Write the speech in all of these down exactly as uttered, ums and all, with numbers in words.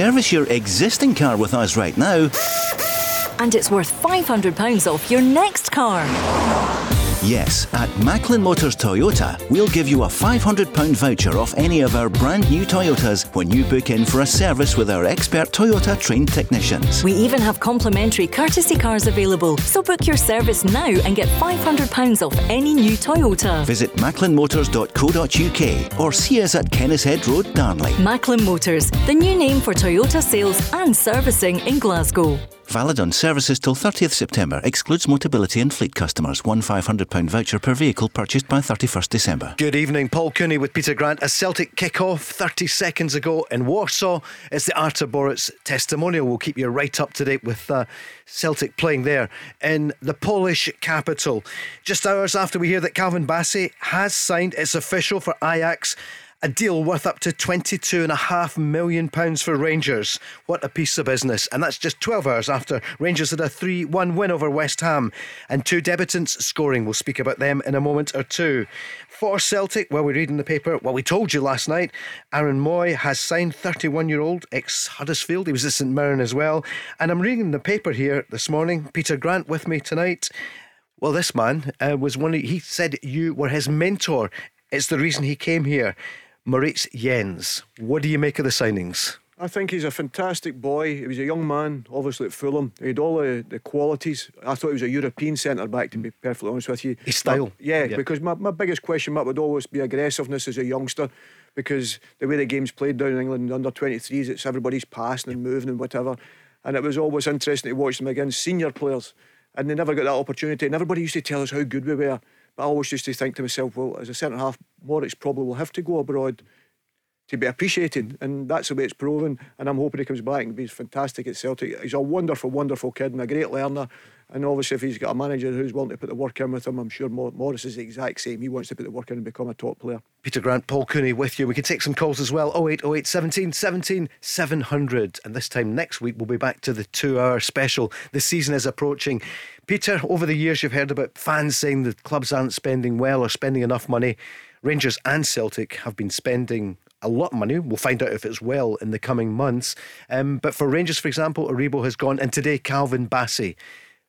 service your existing car with us right now, and it's worth five hundred pounds off your next car. Yes, at Macklin Motors Toyota, we'll give you a five hundred pounds voucher off any of our brand new Toyotas when you book in for a service with our expert Toyota trained technicians. We even have complimentary courtesy cars available, so book your service now and get five hundred pounds off any new Toyota. Visit macklin motors dot co dot uk or see us at Kennishead Road, Darnley. Macklin Motors, the new name for Toyota sales and servicing in Glasgow. Valid on services till thirtieth of September. Excludes Motability and fleet customers. One five hundred pounds voucher per vehicle purchased by thirty-first of December. Good evening, Paul Cooney with Peter Grant. A Celtic kick-off thirty seconds ago in Warsaw. It's the Artur Boruc testimonial. We'll keep you right up to date with uh, Celtic playing there in the Polish capital. Just hours after we hear that Calvin Bassey has signed, it's official for Ajax, a deal worth up to twenty-two point five million pounds for Rangers. What a piece of business. And that's just twelve hours after Rangers had a three one win over West Ham. And two debutants scoring. We'll speak about them in a moment or two. For Celtic, well, we read in the paper, well, we told you last night, Aaron Mooy has signed, thirty-one-year-old, ex-Huddersfield. He was at St Mirren as well. And I'm reading the paper here this morning. Peter Grant with me tonight. Well, this man uh, was one, he said you were his mentor. It's the reason he came here. Moritz Jenz, what do you make of the signings? I think he's a fantastic boy. He was a young man, obviously at Fulham. He had all the, the qualities. I thought he was a European centre-back, to be perfectly honest with you. His style. But, yeah, yeah, because my, my biggest question mark would always be aggressiveness as a youngster, because the way the game's played down in England, under twenty-threes, it's everybody's passing and moving and whatever. And it was always interesting to watch them against senior players. And they never got that opportunity. And everybody used to tell us how good we were. I always used to think to myself, well, as a centre-half, Moritz probably will have to go abroad to be appreciated, and that's the way it's proven. And I'm hoping he comes back and he's fantastic at Celtic. He's a wonderful, wonderful kid and a great learner. And obviously, if he's got a manager who's willing to put the work in with him, I'm sure Morris is the exact same. He wants to put the work in and become a top player. Peter Grant, Paul Cooney with you. We can take some calls as well. oh eight oh eight seventeen seventeen seven hundred. And this time next week, we'll be back to the two-hour special. The season is approaching. Peter, over the years, you've heard about fans saying the clubs aren't spending well or spending enough money. Rangers and Celtic have been spending a lot of money. We'll find out if it's well in the coming months. Um, but for Rangers, for example, Aribo has gone, and today Calvin Bassey.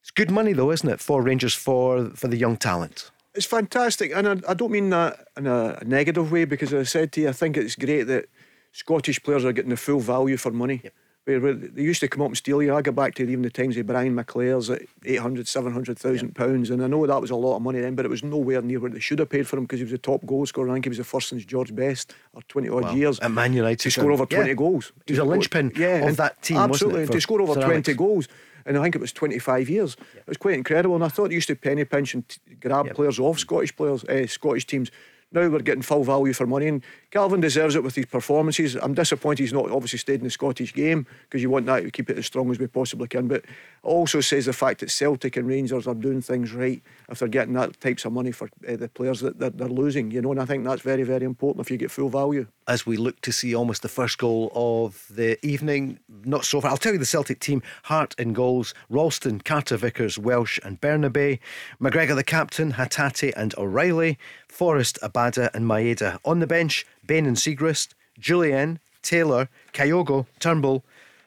It's good money, though, isn't it, for Rangers, for for the young talent? It's fantastic, and I, I don't mean that in a negative way, because as I said to you, I think it's great that Scottish players are getting the full value for money. Yep. Where, where they used to come up and steal you. I go back to even the times of Brian McClare's at eight hundred thousand, seven hundred thousand pounds, yep. And I know that was a lot of money then, but it was nowhere near what they should have paid for him, because he was a top goal scorer. I think he was the first since George Best, or twenty-odd wow. years. At Man United. To score over twenty yeah. goals. He was a linchpin yeah, of that team, absolutely, wasn't it, to score over ceramics. twenty goals. And I think it was twenty-five years. Yep. It was quite incredible. And I thought they used to penny pinch and t- grab yep. players off Scottish players, eh, Scottish teams. Now we're getting full value for money, and Calvin deserves it with his performances. I'm disappointed he's not obviously stayed in the Scottish game, because you want that to keep it as strong as we possibly can. But it also says the fact that Celtic and Rangers are doing things right if they're getting that types of money for uh, the players that they're, they're losing, you know. And I think that's very, very important if you get full value. As we look to see almost the first goal of the evening, not so far. I'll tell you the Celtic team: Hart in goals, Ralston, Carter Vickers, Welsh and Bernabe, McGregor the captain, Hatate and O'Reilly, Forrest, Abada and Maeda. On the bench, Bain and Siegrist, Julien, Taylor, Kyogo, Turnbull,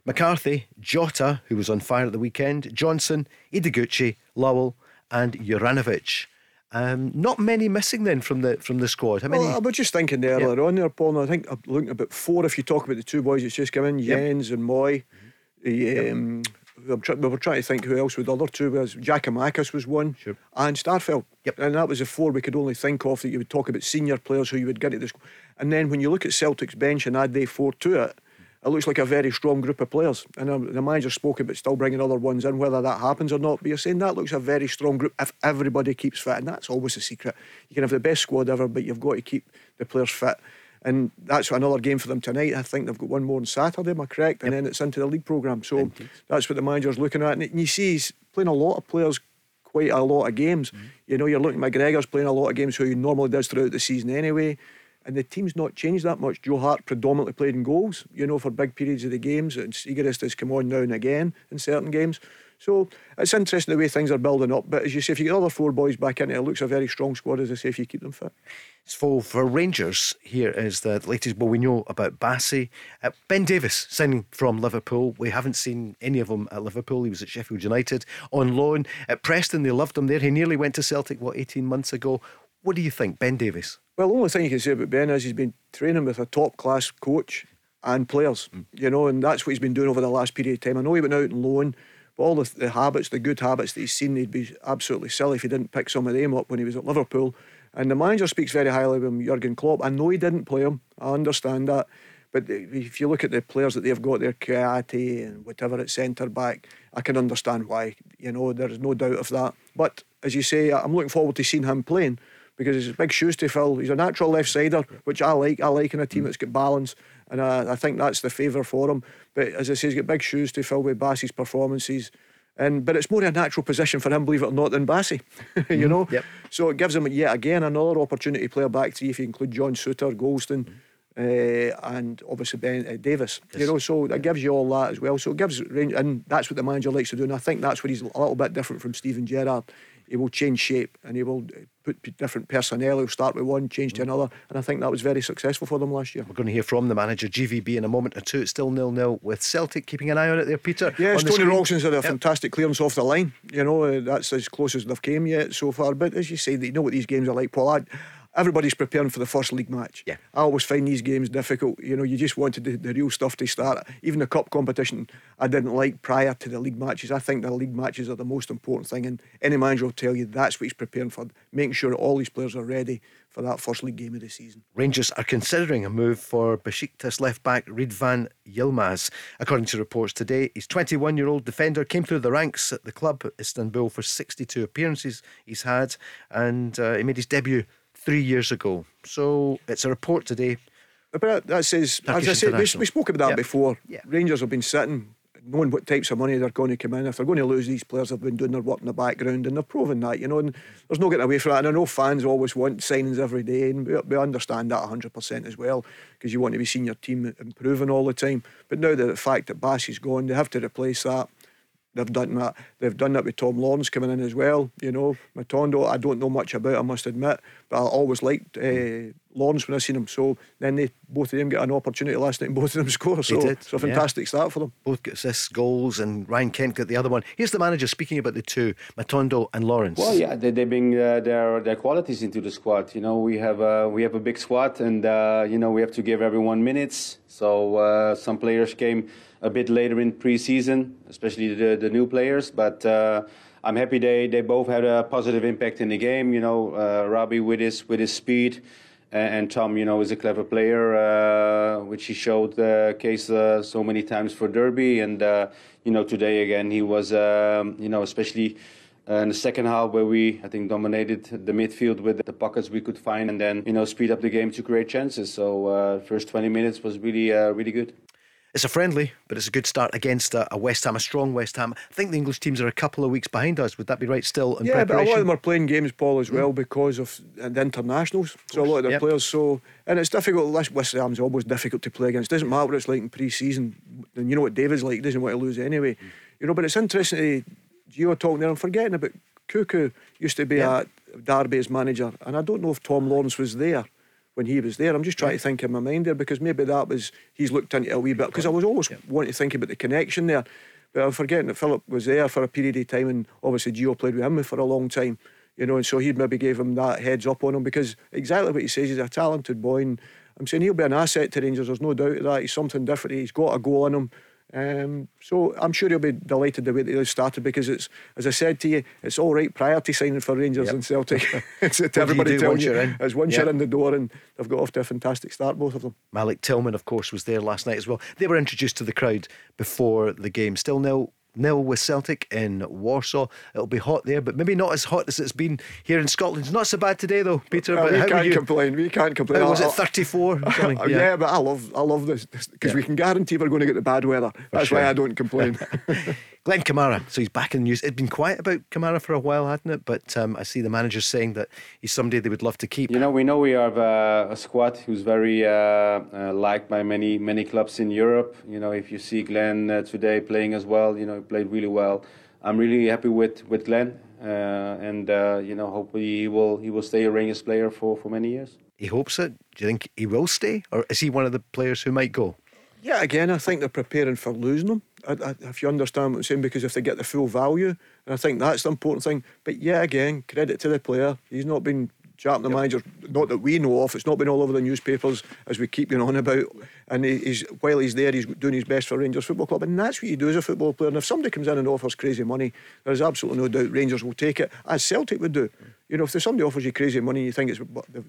McCarthy, Jota, who was on fire at the weekend, Johnson, Ideguchi, Lowell and Juranovic. Um, not many missing then from the from the squad. How many? Well, I was just thinking there earlier yeah. on there, Paul, and I think I'm looking about four if you talk about the two boys that's just come in, yep. Jens and Mooy. The, um, yep. tr- we were trying to think who else with the other two was. Giacomakis was one, sure. and Starfelt. Yep. And that was the four we could only think of that you would talk about senior players who you would get at this. And then when you look at Celtic's bench and add they four to it, it looks like a very strong group of players. And the manager spoke about still bringing other ones in, whether that happens or not. But you're saying that looks a very strong group if everybody keeps fit. And that's always the secret. You can have the best squad ever, but you've got to keep the players fit. And that's another game for them tonight. I think they've got one more on Saturday, am I correct? And yep. then it's into the league programme. So Indeed. That's what the manager's looking at. And you see he's playing a lot of players, quite a lot of games. Mm-hmm. You know, you're looking at McGregor's playing a lot of games, who he normally does throughout the season anyway. And the team's not changed that much. Joe Hart predominantly played in goals, you know, for big periods of the games. And Siegrist has come on now and again in certain games. So it's interesting the way things are building up. But as you say, if you get the other four boys back in, it looks a very strong squad, as I say, if you keep them fit. So for Rangers, here is the latest what we know about Bassey. Uh, Ben Davis signing from Liverpool. We haven't seen any of him at Liverpool. He was at Sheffield United on loan. At Preston, they loved him there. He nearly went to Celtic, what, eighteen months ago. What do you think, Ben Davis? Well, the only thing you can say about Ben is he's been training with a top-class coach and players, mm. you know, and that's what he's been doing over the last period of time. I know he went out on loan, but all the, the habits, the good habits that he's seen, he'd be absolutely silly if he didn't pick some of them up when he was at Liverpool. And the manager speaks very highly of him, Jurgen Klopp. I know he didn't play him, I understand that, but if you look at the players that they've got there, Hatate and whatever at centre-back, I can understand why, you know, there's no doubt of that. But, as you say, I'm looking forward to seeing him playing, because it's big shoes to fill. He's a natural left-sider, which I like. I like in a team that's got balance, and I, I think that's the favour for him. But as I say, he's got big shoes to fill with Bassey's performances. And But it's more a natural position for him, believe it or not, than Bassey. you know? Yep. So it gives him, yet again, another opportunity to play a back three if you include John Souttar, Goldstone, mm. uh, and obviously Ben uh, Davis. Yes. You know, so that gives you all that as well. So it gives range, and that's what the manager likes to do. And I think that's where he's a little bit different from Steven Gerrard. He will change shape and he will put different personnel. He'll start with one, change to another, and I think that was very successful for them last year. We're going to hear from the manager, G V B, in a moment or two. It's still nil nil with Celtic. Keeping an eye on it there, Peter. Yes, the Tony Roxon's had a yep. fantastic clearance off the line. You know, that's as close as they've came yet so far. But as you say, you know what these games are like, Paul. I, everybody's preparing for the first league match. Yeah. I always find these games difficult. You know, you just wanted the, the real stuff to start. Even the cup competition I didn't like prior to the league matches. I think the league matches are the most important thing, and any manager will tell you that's what he's preparing for, making sure all these players are ready for that first league game of the season. Rangers are considering a move for Besiktas left-back Ridvan Yilmaz. According to reports today, his twenty-one-year-old defender came through the ranks at the club at Istanbul for sixty-two appearances he's had, and uh, he made his debut three years ago. So it's a report today. But that says, Turkish, as I said, we, we spoke about that yep. before. Yep. Rangers have been sitting, knowing what types of money they're going to come in. If they're going to lose these players, they've been doing their work in the background, and they've proven that, you know, and there's no getting away from that. And I know fans always want signings every day, and we, we understand that one hundred percent as well, because you want to be seeing your team improving all the time. But now that the fact that Bassey's gone, they have to replace that. They've done that. They've done that with Tom Lawrence coming in as well. You know, Matondo, I don't know much about, I must admit, but I always liked uh, Lawrence when I seen him. So then they, both of them got an opportunity last night, and both of them score. So it's so a fantastic yeah. start for them. Both got assists, goals, and Ryan Kent got the other one. Here's the manager speaking about the two, Matondo and Lawrence. Well, yeah, they, they bring uh, their their qualities into the squad. You know, we have uh, we have a big squad, and uh, you know, we have to give everyone minutes. So uh, some players came a bit later in pre-season, especially the, the new players, but uh, I'm happy they, they both had a positive impact in the game. You know, uh, Robbie with his with his speed, and, and Tom, you know, is a clever player, uh, which he showed uh, Case uh, so many times for Derby, and uh, you know, today again he was, um, you know, especially Uh, in the second half, where we, I think, dominated the midfield with the pockets we could find, and then, you know, speed up the game to create chances. So uh, first twenty minutes was really, uh, really good. It's a friendly, but it's a good start against a, a West Ham, a strong West Ham. I think the English teams are a couple of weeks behind us. Would that be right still? In yeah, but a lot of them are playing games, Paul, as well, mm. because of the internationals. Of so a lot of their yep. players. So, and it's difficult. West Ham's always difficult to play against. It doesn't matter what it's like in pre-season. And you know what David's like. He doesn't want to lose anyway. Mm. You know, but it's interesting to Gio talking there. I'm forgetting about Cuckoo used to be yeah. at Derby as manager, and I don't know if Tom Lawrence was there when he was there. I'm just trying yeah. to think in my mind there, because maybe that was, he's looked into it a wee bit, because I was always yeah. wanting to think about the connection there, but I'm forgetting that Philip was there for a period of time, and obviously Gio played with him for a long time, you know, and so he maybe gave him that heads up on him, because exactly what he says, he's a talented boy, and I'm saying he'll be an asset to Rangers, there's no doubt of that. He's something different, he's got a goal in him. Um, so I'm sure he'll be delighted the way that they started, because it's, as I said to you, it's all right prior to signing for Rangers yep. and Celtic. It's to everybody telling you, you it's once yep. you're in the door, and they've got off to a fantastic start, both of them. Malik Tillman, of course, was there last night as well. They were introduced to the crowd before the game. Still nil nil with Celtic in Warsaw. It'll be hot there, but maybe not as hot as it's been here in Scotland. It's not so bad today though, Peter. No, but we how can't you... complain. We can't complain. How was it thirty-four? yeah. yeah, but I love, I love this because yeah. we can guarantee we're going to get the bad weather. For That's sure. why I don't complain. Glenn Kamara, so he's back in the news. It'd been quiet about Kamara for a while, hadn't it? But um, I see the manager saying that he's somebody they would love to keep. You know, we know we have uh, a squad who's very uh, uh, liked by many, many clubs in Europe. You know, if you see Glenn uh, today playing as well, you know, he played really well. I'm really happy with with Glenn, uh, and uh, you know, hopefully he will he will stay a Rangers player for, for many years. He hopes it. Do you think he will stay, or is he one of the players who might go? Yeah, again, I think they're preparing for losing him. I, I, if you understand what I'm saying, because if they get the full value, and I think that's the important thing. But yeah, again, credit to the player. He's not been Jarton, the yep. manager, not that we know of. It's not been all over the newspapers as we keep going on about. And he's, while he's there, he's doing his best for Rangers Football Club, and that's what you do as a football player. And if somebody comes in and offers crazy money, there's absolutely no doubt Rangers will take it, as Celtic would do. You know, if there's somebody offers you crazy money and you think it's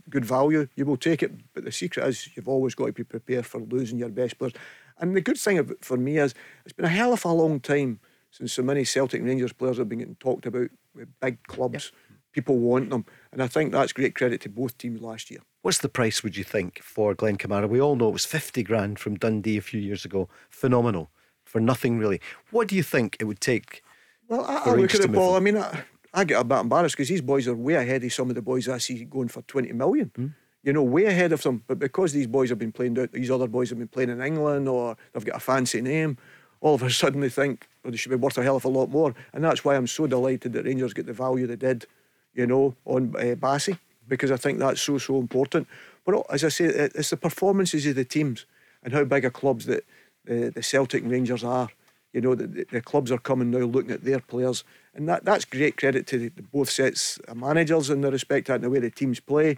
good value, you will take it. But the secret is you've always got to be prepared for losing your best players. And the good thing for me is it's been a hell of a long time since so many Celtic and Rangers players have been getting talked about with big clubs. Yep. People want them, and I think that's great credit to both teams last year. What's the price, would you think, for Glenn Kamara? We all know it was fifty grand from Dundee a few years ago. Phenomenal for nothing, really. What do you think it would take? Well, I, I look at the ball. I mean, I, I get a bit embarrassed because these boys are way ahead of some of the boys I see going for twenty million. Mm. You know, way ahead of them. But because these boys have been playing out, these other boys have been playing in England, or they've got a fancy name, all of a sudden they think, well, they should be worth a hell of a lot more. And that's why I'm so delighted that Rangers get the value they did, you know, on uh, Bassey, because I think that's so, so important. But as I say, it's the performances of the teams and how big a clubs that uh, the Celtic and Rangers are. You know, the, the clubs are coming now looking at their players, and that, that's great credit to the, both sets of managers in the respect and the way the teams play.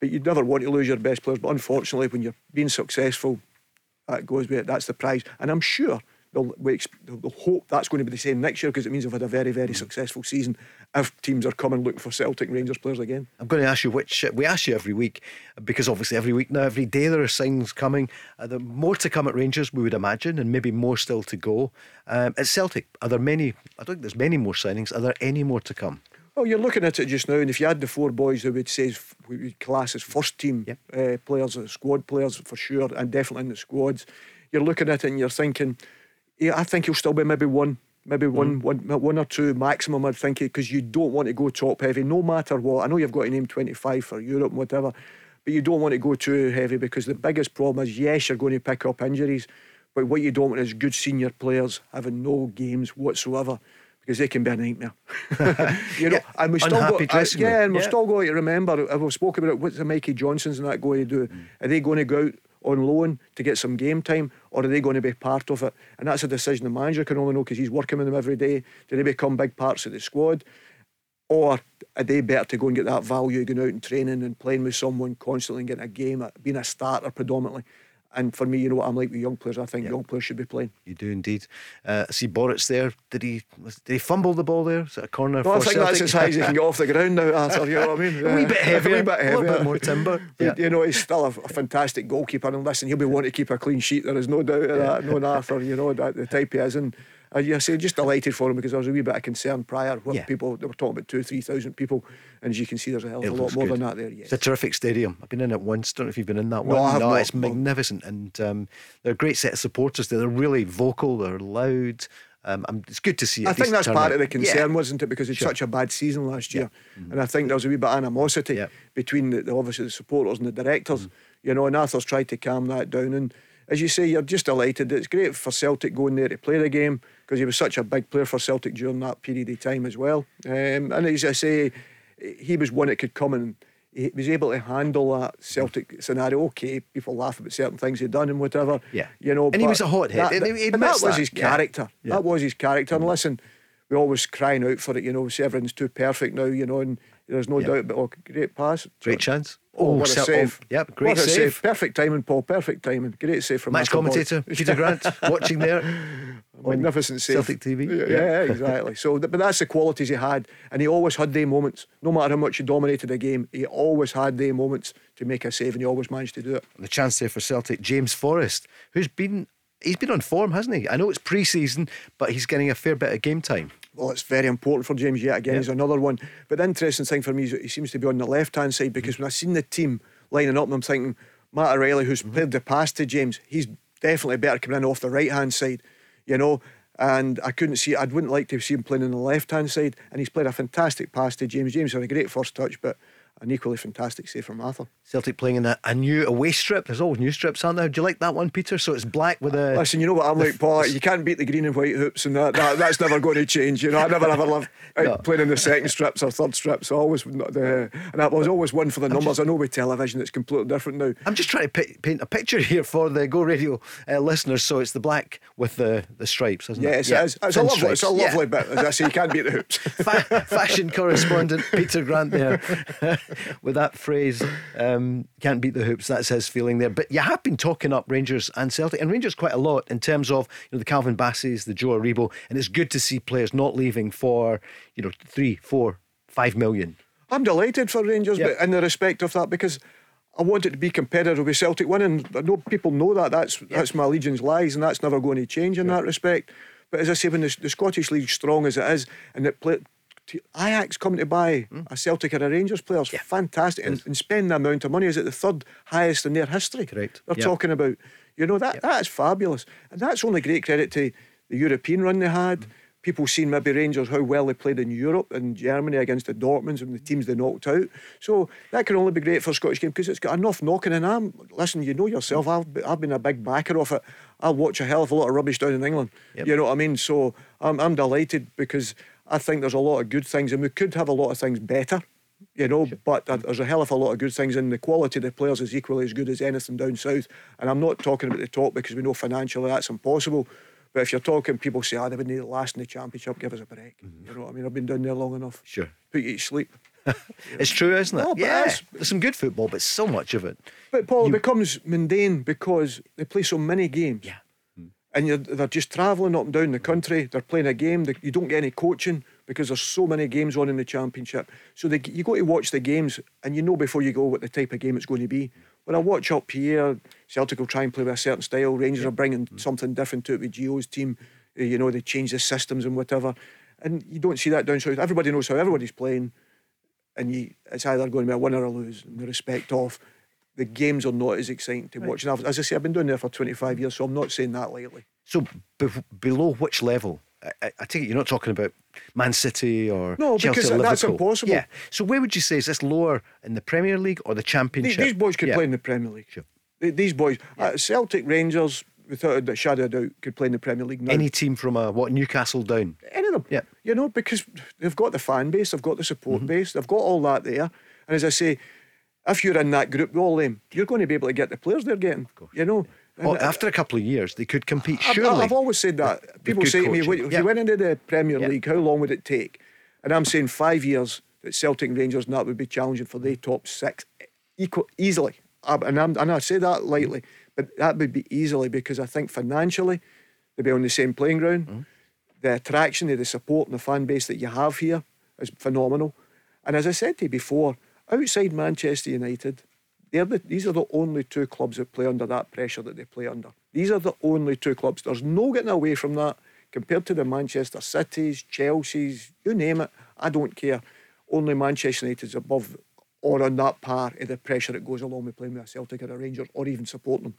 But you'd never want to lose your best players, but unfortunately when you're being successful, that goes with it. That's the prize, and I'm sure They'll, they'll hope that's going to be the same next year, because it means they've had a very, very successful season if teams are coming looking for Celtic and Rangers players again. I'm going to ask you which we ask you every week, because obviously every week now, every day there are signs coming. Uh, there are more to come at Rangers, we would imagine, and maybe more still to go. Um, at Celtic, are there many? I don't think there's many more signings. Are there any more to come? Well, you're looking at it just now, and if you had the four boys who would say we would class as first team yep. uh, players, squad players for sure, and definitely in the squads, you're looking at it and you're thinking, yeah, I think he'll still be maybe one, maybe mm. one, one, one or two maximum, I'd think, because you don't want to go top heavy, no matter what. I know you've got to name twenty-five for Europe and whatever, but you don't want to go too heavy, because the biggest problem is, yes, you're going to pick up injuries, but what you don't want is good senior players having no games whatsoever, because they can be a nightmare. You know, yeah, and we still got, uh, yeah, and we've yeah. still got to remember, we've spoken about it, what's the Mikey Johnsons and that going to do? Mm. Are they going to go out on loan to get some game time, or are they going to be part of it? And that's a decision the manager can only know, because he's working with them every day. Do they become big parts of the squad, or are they better to go and get that value going out and training and playing with someone constantly and getting a game, being a starter predominantly? And for me, you know what I'm like with young players, I think yeah. young players should be playing. You do indeed. uh, I see Boruc there. Did he Did he fumble the ball there? Is that a corner? No, I think Celtic? That's as high as he can get off the ground now, Arthur. You know what I mean? A wee bit heavier, a wee bit heavier, a little bit more timber. Yeah. You know, he's still a, a fantastic goalkeeper, and listen, he'll be wanting to keep a clean sheet, there is no doubt of that. No, Arthur, you know, that the type he is. And I say just delighted for him, because there was a wee bit of concern prior when yeah. people they were talking about two, three thousand people, and as you can see, there's a hell of a lot more good. Than that there. Yes. It's a terrific stadium. I've been in it once. Don't know if you've been in that no, one. I have no, not. It's magnificent, and um, they're a great set of supporters. They're really vocal. They're loud. Um, it's good to see. I think that's part out. Of the concern, yeah. wasn't it? Because it's sure. such a bad season last year, yeah. mm-hmm. and I think there was a wee bit of animosity yeah. between the, the obviously the supporters and the directors. Mm-hmm. You know, and Arthur's tried to calm that down, and as you say, you're just delighted. It's great for Celtic going there to play the game, because he was such a big player for Celtic during that period of time as well. Um, and as I say, he was one that could come and he was able to handle that Celtic scenario. Okay, people laugh about certain things he'd done and whatever. Yeah, you know. And he was a hothead. And, and that was that. his character. Yeah. That was his character. And listen, we always crying out for it. You know, everything's too perfect now. You know, and there's no yeah. doubt. But oh, great pass, great chance. Oh, what a save. Yep, great what a save. save. Perfect timing, Paul. Perfect timing. Great save from match commentator Peter Grant, watching there. Magnificent save. Celtic T V. Yeah, yeah. yeah exactly. So, but that's the qualities he had, and he always had their moments. No matter how much he dominated a game, he always had their moments to make a save, and he always managed to do it. And the chance there for Celtic, James Forrest, who's been he's been on form, hasn't he? I know it's pre-season, but he's getting a fair bit of game time. Well, it's very important for James yet again. Yep. He's another one. But the interesting thing for me is he seems to be on the left-hand side, because when I've seen the team lining up, and I'm thinking, Matt O'Reilly, who's mm-hmm. played the pass to James, he's definitely better coming in off the right-hand side, you know. And I couldn't see, I wouldn't like to see him playing on the left-hand side. And he's played a fantastic pass to James. James had a great first touch, but an equally fantastic save from Arthur. Celtic playing in a, a new away strip. There's always new strips, aren't there? Do you like that one, Peter? So it's black with a... Listen, you know what I'm like, Paul? You can't beat the green and white hoops and that. that that's never going to change. You know, I never ever loved no. playing in the second strips or third strips. I always... The, and I was always one for the numbers. Just, I know with television it's completely different now. I'm just trying to p- paint a picture here for the Go Radio uh, listeners. So it's the black with the, the stripes, isn't yes, it? Yes, it yeah. is. It's a lovely, it's a lovely yeah. bit. As I say, you can't beat the hoops. Fa- fashion correspondent Peter Grant there. With that phrase, um, can't beat the hoops. That's his feeling there. But you have been talking up Rangers and Celtic, and Rangers quite a lot in terms of, you know, the Calvin Basseys, the Joe Aribo, and it's good to see players not leaving for, you know, three, four, five million. I'm delighted for Rangers, yep. but in the respect of that, because I want it to be competitive with Celtic winning. I know people know that. That's yep. that's my allegiance lies, and that's never going to change in yep. that respect. But as I say, when the, the Scottish League's strong as it is, and it play. Ajax coming to buy mm. a Celtic or a Rangers player is yeah. fantastic, and, and spend the amount of money. Is it the third highest in their history? Correct. They're yep. talking about, you know, that yep. that is fabulous, and that's only great credit to the European run they had. Mm. People seen maybe Rangers how well they played in Europe and Germany against the Dortmunds and the teams they knocked out. So that can only be great for a Scottish game because it's got enough knocking. And I'm listen, you know yourself, I've I've been a big backer of it. I'll watch a hell of a lot of rubbish down in England. Yep. You know what I mean? So I'm I'm delighted because I think there's a lot of good things, and we could have a lot of things better, you know, sure. but there's a hell of a lot of good things, and the quality of the players is equally as good as anything down south. And I'm not talking about the top because we know financially that's impossible. But if you're talking, people say, ah, oh, they wouldn't need it last in the championship, give us a break. Mm-hmm. You know what I mean? I've been down there long enough. Sure. Put you to sleep. It's true, isn't it? Oh, yeah. It is. There's some good football, but so much of it. But, Paul, you... it becomes mundane because they play so many games. Yeah. And you're, they're just travelling up and down the country. They're playing a game. They, you don't get any coaching because there's so many games on in the championship. So they, you go to watch the games, and you know before you go what the type of game it's going to be. When I watch up here, Celtic will try and play with a certain style. Rangers yeah. are bringing mm-hmm. something different to it with Gio's team. You know, they change the systems and whatever. And you don't see that down south. Everybody knows how everybody's playing, and you, it's either going to be a win or a lose. And the respect of... the games are not as exciting to watch. And as I say, I've been doing there for twenty-five years, so I'm not saying that lightly. So be- below which level? I-, I take it you're not talking about Man City or no, Chelsea or Liverpool. No, because that's impossible. Yeah. So where would you say, is this lower in the Premier League or the Championship? These, these boys could yeah. play in the Premier League. Sure. They, these boys, yeah. uh, Celtic, Rangers, without a shadow of a doubt, could play in the Premier League now. Any team from a, what, Newcastle down? Any of them. Yeah. You know, because they've got the fan base, they've got the support mm-hmm. base, they've got all that there. And as I say, if you're in that group with all them, you're going to be able to get the players they're getting. Of course. You know, well, after a couple of years they could compete, surely. I've, I've always said that. With, people with say coaching. To me, if yeah. you went into the Premier League, yeah. how long would it take? And I'm saying five years that Celtic, Rangers and that would be challenging for their top six equal, easily. And, I'm, and I say that lightly, but that would be easily, because I think financially they'd be on the same playing ground. Mm. The attraction of the support and the fan base that you have here is phenomenal. And as I said to you before, outside Manchester United, they're the, these are the only two clubs that play under that pressure that they play under. These are the only two clubs. There's no getting away from that compared to the Manchester Cities, Chelseas, you name it. I don't care. Only Manchester United's above or on that par of the pressure that goes along with playing with a Celtic or a Rangers or even supporting them.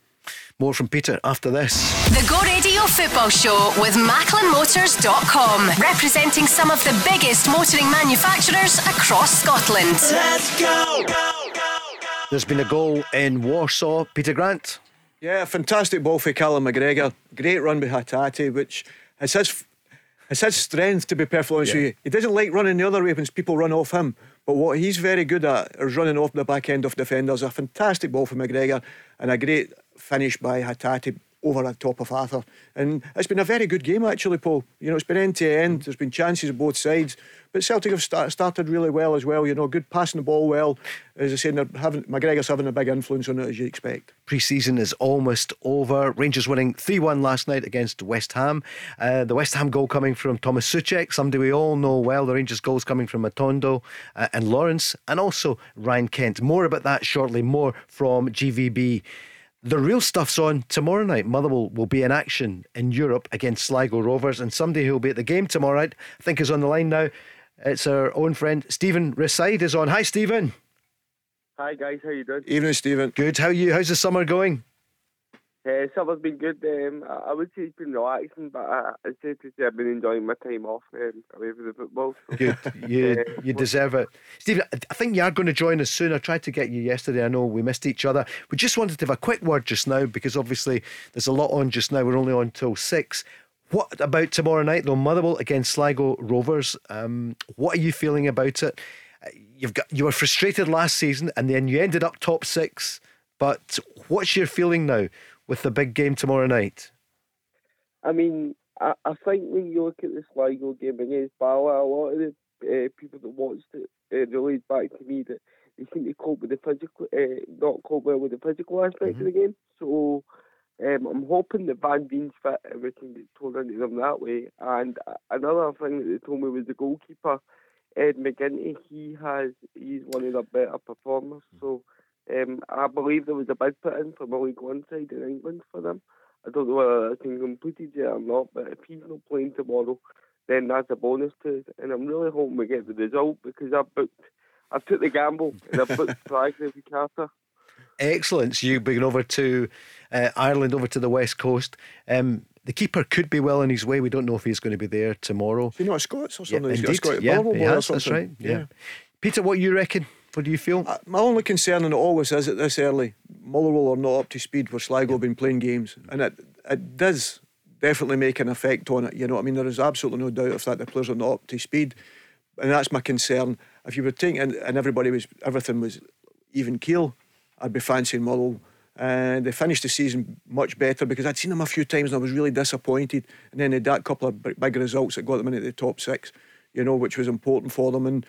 More from Peter after this. The Go Radio Football Show with Macklin Motors dot com, representing some of the biggest motoring manufacturers across Scotland. Let's go, go, go, go. There's been a goal in Warsaw. Peter Grant. Yeah, fantastic ball for Callum McGregor. Great run by Hatate, which is his, is his strength, to be perfectly honest yeah. with you. He doesn't like running the other way when people run off him, but what he's very good at is running off the back end of defenders. A fantastic ball for McGregor and a great finish by Hatate over the top of Arthur. And it's been a very good game, actually, Paul. You know, it's been end to end. There's been chances on both sides, but Celtic have start, started really well as well. You know, good passing the ball well. As I say, they're having, McGregor's having a big influence on it, as you expect. Pre-season is almost over. Rangers winning three one last night against West Ham. Uh, the West Ham goal coming from Thomas Suchek, somebody we all know well. The Rangers goals coming from Matondo uh, and Lawrence, and also Ryan Kent. More about that shortly. More from G V B. The real stuff's on tomorrow night. Motherwell will be in action in Europe against Sligo Rovers, and somebody who'll be at the game tomorrow night, I think, is on the line now. It's our own friend Stephen Reside is on. Hi, Stephen. Hi guys, how you doing? Evening, Stephen. Good. How are you? How's the summer going? Yeah, summer's been good. Um, I, I would say it's been relaxing, but I, I'd say to say I've been enjoying my time off um, away from the football. So. Good, you, uh, you deserve it. Steve, I think you are going to join us soon. I tried to get you yesterday. I know we missed each other. We just wanted to have a quick word just now because obviously there's a lot on just now. We're only on till six. What about tomorrow night though? Motherwell against Sligo Rovers. Um, what are you feeling about it? You've got you were frustrated last season and then you ended up top six. But what's your feeling now with the big game tomorrow night? I mean, I, I think when you look at the Sligo game against Bala, a lot of the uh, people that watched it uh, relayed back to me that they seem to cope with the physical, uh, not cope well with the physical aspect mm-hmm. of the game. So um, I'm hoping that Van Dien's fit and we can get told into them that way. And another thing that they told me was the goalkeeper, Ed McGinty. He has he's one of the better performers. So. Um, I believe there was a bid put in from a League One side in England for them. I don't know whether that's been completed yet or not, but if he's not playing tomorrow, then that's a bonus to us. And I'm really hoping we get the result because I've booked, I've took the gamble and I've booked Siegrist and Carter. Excellent. So you've been over to uh, Ireland, over to the West Coast. Um, the keeper could be well on his way. We don't know if he's going to be there tomorrow. He's not Scots or something. Yeah, he's indeed. Got yeah, he has, that's right. Yeah. yeah. Peter, what do you reckon? What do you feel? Uh, my only concern, and it always is at this early, Motherwell are not up to speed where Sligo have been playing games, and it it does definitely make an effect on it. You know what I mean? There is absolutely no doubt of that. The players are not up to speed, and that's my concern. If you were taking and, and everybody was everything was even keel, I'd be fancying Motherwell. And they finished the season much better because I'd seen them a few times and I was really disappointed. And then they had that couple of big results that got them into the top six, you know, which was important for them. And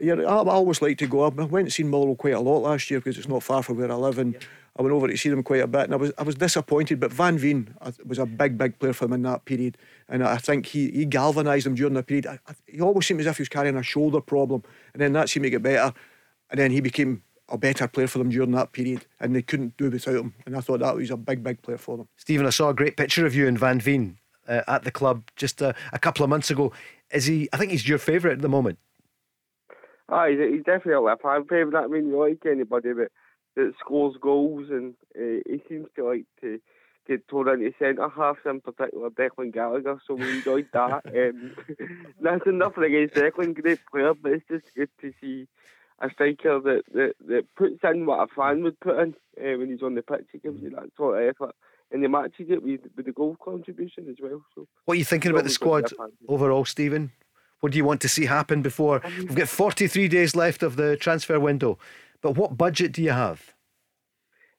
yeah, I always like to go up. I went and seen Motherwell quite a lot last year because it's not far from where I live, and yeah. I went over to see them quite a bit, and I was I was disappointed. But Van Veen was a big big player for them in that period, and I think he, he galvanised them during the period. I, I, he always seemed as if he was carrying a shoulder problem, and then that seemed to get better, and then he became a better player for them during that period, and they couldn't do without him. And I thought that was a big big player for them. Stephen, I saw a great picture of you and Van Veen uh, at the club just uh, a couple of months ago. Is he? I think he's your favourite at the moment. Oh, he's, he's definitely a fan favourite. I mean, you like anybody that, that scores goals, and uh, he seems to like to get told into centre halves, in particular Declan Gallagher. So we enjoyed that. um, that's nothing against Declan, great player, but it's just good to see a striker that, that, that puts in what a fan would put in uh, when he's on the pitch. He gives you that sort of effort, and he matches it with, with the goal contribution as well. So what are you thinking about the squad overall, Stephen? What do you want to see happen before we've got forty-three days left of the transfer window? But what budget do you have?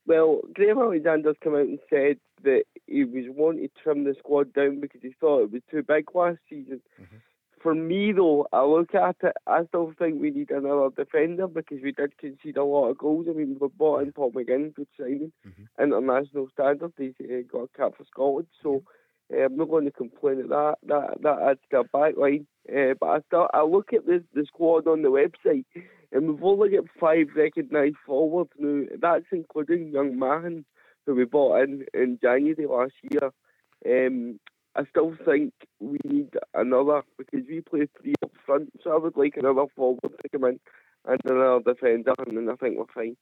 Well, Graham Alexander's come out and said that he was wanting to trim the squad down because he thought it was too big last season. Mm-hmm. For me, though, I look at it, I still think we need another defender because we did concede a lot of goals. I mean, we bought in Paul McGinn, good signing, mm-hmm. international standard. He's uh, got a cap for Scotland, so. Uh, I'm not going to complain at that. That that adds to a back line. Uh, but I start, I look at the, the squad on the website, and we've only got five recognised forwards now. That's including young Mahan, who we bought in in January last year. Um, I still think we need another, because we play three up front, so I would like another forward to come in and another defender, and then I think we're fine.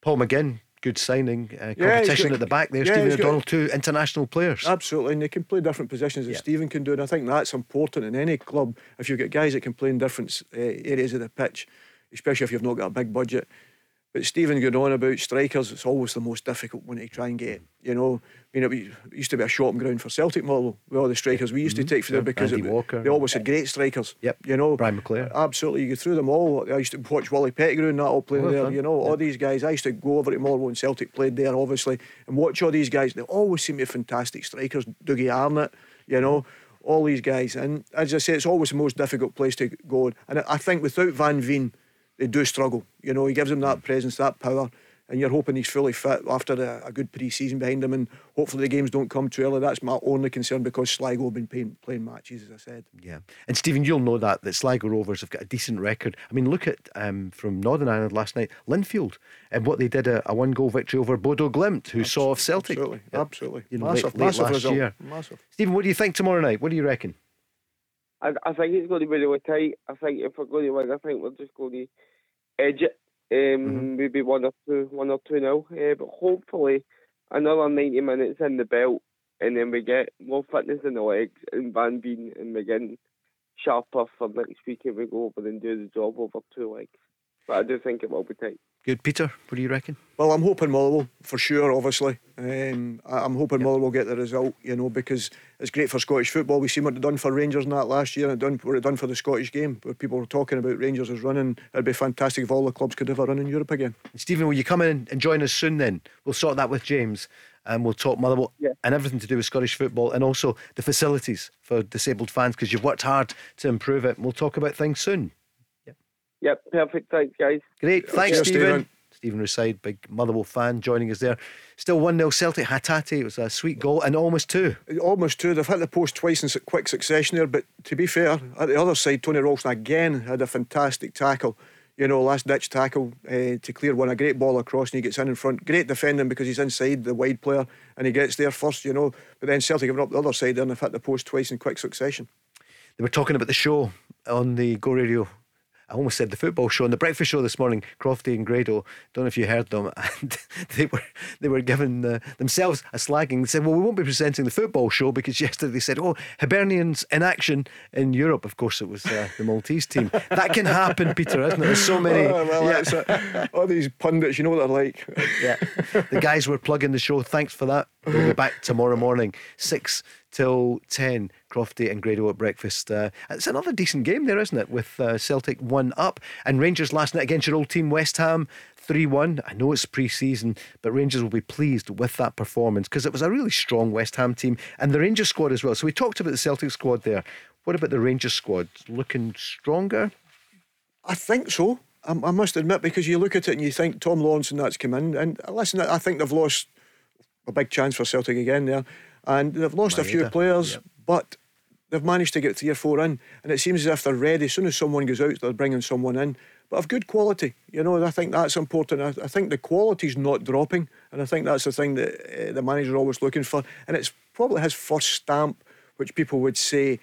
Paul McGinn. Good signing, uh, competition yeah, at the back there. Yeah, Stephen O'Donnell, two international players. Absolutely, and they can play different positions as yeah. Stephen can do, and I think that's important in any club. If you've got guys that can play in different uh, areas of the pitch, especially if you've not got a big budget. But Stephen going on about strikers, it's always the most difficult one to try and get. You know, I mean, it used to be a shopping ground for Celtic model with all the strikers we used mm-hmm. to take for yeah, them because it, Walker, they always had great strikers. Yep. You know, Brian McClare. Absolutely, you threw them all. I used to watch Wally Pettigrew and that all playing oh, there. Fun. You know, all yeah. these guys. I used to go over to Motherwell when Celtic played there, obviously, and watch all these guys. They always seem to be fantastic strikers. Dougie Arnott, you know, all these guys. And as I say, it's always the most difficult place to go. And I think without Van Veen, they do struggle. You know, he gives them that presence, that power, and you're hoping he's fully fit after a, a good pre-season behind him, and hopefully the games don't come too early. That's my only concern, because Sligo have been playing, playing matches, as I said. Yeah, and Stephen, you'll know that that Sligo Rovers have got a decent record. I mean, look at um, from Northern Ireland last night, Linfield, and what they did, a, a one goal victory over Bodo Glimt, who absolutely, saw off Celtic. Absolutely, yeah. absolutely. You know, massive, late, late massive last result. Year. Massive. Stephen, what do you think tomorrow night? What do you reckon? I, I think it's going to be really tight. I think if we're going to win, I think we're just going to edge it. Um, mm-hmm. Maybe one or two, one or two now. Uh, but hopefully, another ninety minutes in the belt, and then we get more fitness in the legs and Van Bean, and we get sharper for next week if we go over and do the job over two legs. But I do think it will be tight. Good. Peter, what do you reckon? Well, I'm hoping Motherwell for sure, obviously. Um, I'm hoping yep. Motherwell get the result, you know, because it's great for Scottish football. We've seen what it done for Rangers in that last year, and it done what it done for the Scottish game, where people were talking about Rangers as running. It'd be fantastic if all the clubs could ever run in Europe again. And Stephen, will you come in and join us soon then? We'll sort that with James, and we'll talk Motherwell yeah. and everything to do with Scottish football, and also the facilities for disabled fans, because you've worked hard to improve it. And we'll talk about things soon. Yep, perfect. Thanks, guys. Great. Thanks, okay, Stephen. Stephen Reside, big Motherwell fan, joining us there. Still one nil Celtic. Hatate, it was a sweet goal, and almost two. Almost two. They've hit the post twice in quick succession there, but to be fair, at the other side, Tony Ralston again had a fantastic tackle. You know, last ditch tackle uh, to clear one. A great ball across, and he gets in in front. Great defending, because he's inside the wide player and he gets there first, you know. But then Celtic have up the other side there, and they've hit the post twice in quick succession. They were talking about the show on the Go Radio. I almost said the football show, on the breakfast show this morning, Crofty and Grado, don't know if you heard them, and they were they were giving uh, themselves a slagging. They said, well, we won't be presenting the football show, because yesterday they said, oh, Hibernians in action in Europe. Of course it was uh, the Maltese team. That can happen, Peter, isn't it? There's so many. Oh, well, yeah. That's a, all these pundits, you know what they're like. Yeah, the guys were plugging the show. Thanks for that. We'll be back tomorrow morning, six till ten. Crofty and Grado at breakfast. Uh, it's another decent game there, isn't it, with uh, Celtic one up, and Rangers last night against your old team West Ham three one. I know it's pre-season, but Rangers will be pleased with that performance, because it was a really strong West Ham team, and the Rangers squad as well. So we talked about the Celtic squad there. What about the Rangers squad? Looking stronger? I think so, I, I must admit, because you look at it and you think Tom Lawrence and that's come in, and listen, I think they've lost a big chance for Celtic again there, and they've lost Maeda, a few players, yep. but they've managed to get three or four in, and it seems as if they're ready. As soon as someone goes out, they're bringing someone in, but of good quality, you know. And I think that's important. I, I think the quality's not dropping, and I think that's the thing that uh, the manager's always looking for, and it's probably his first stamp, which people would say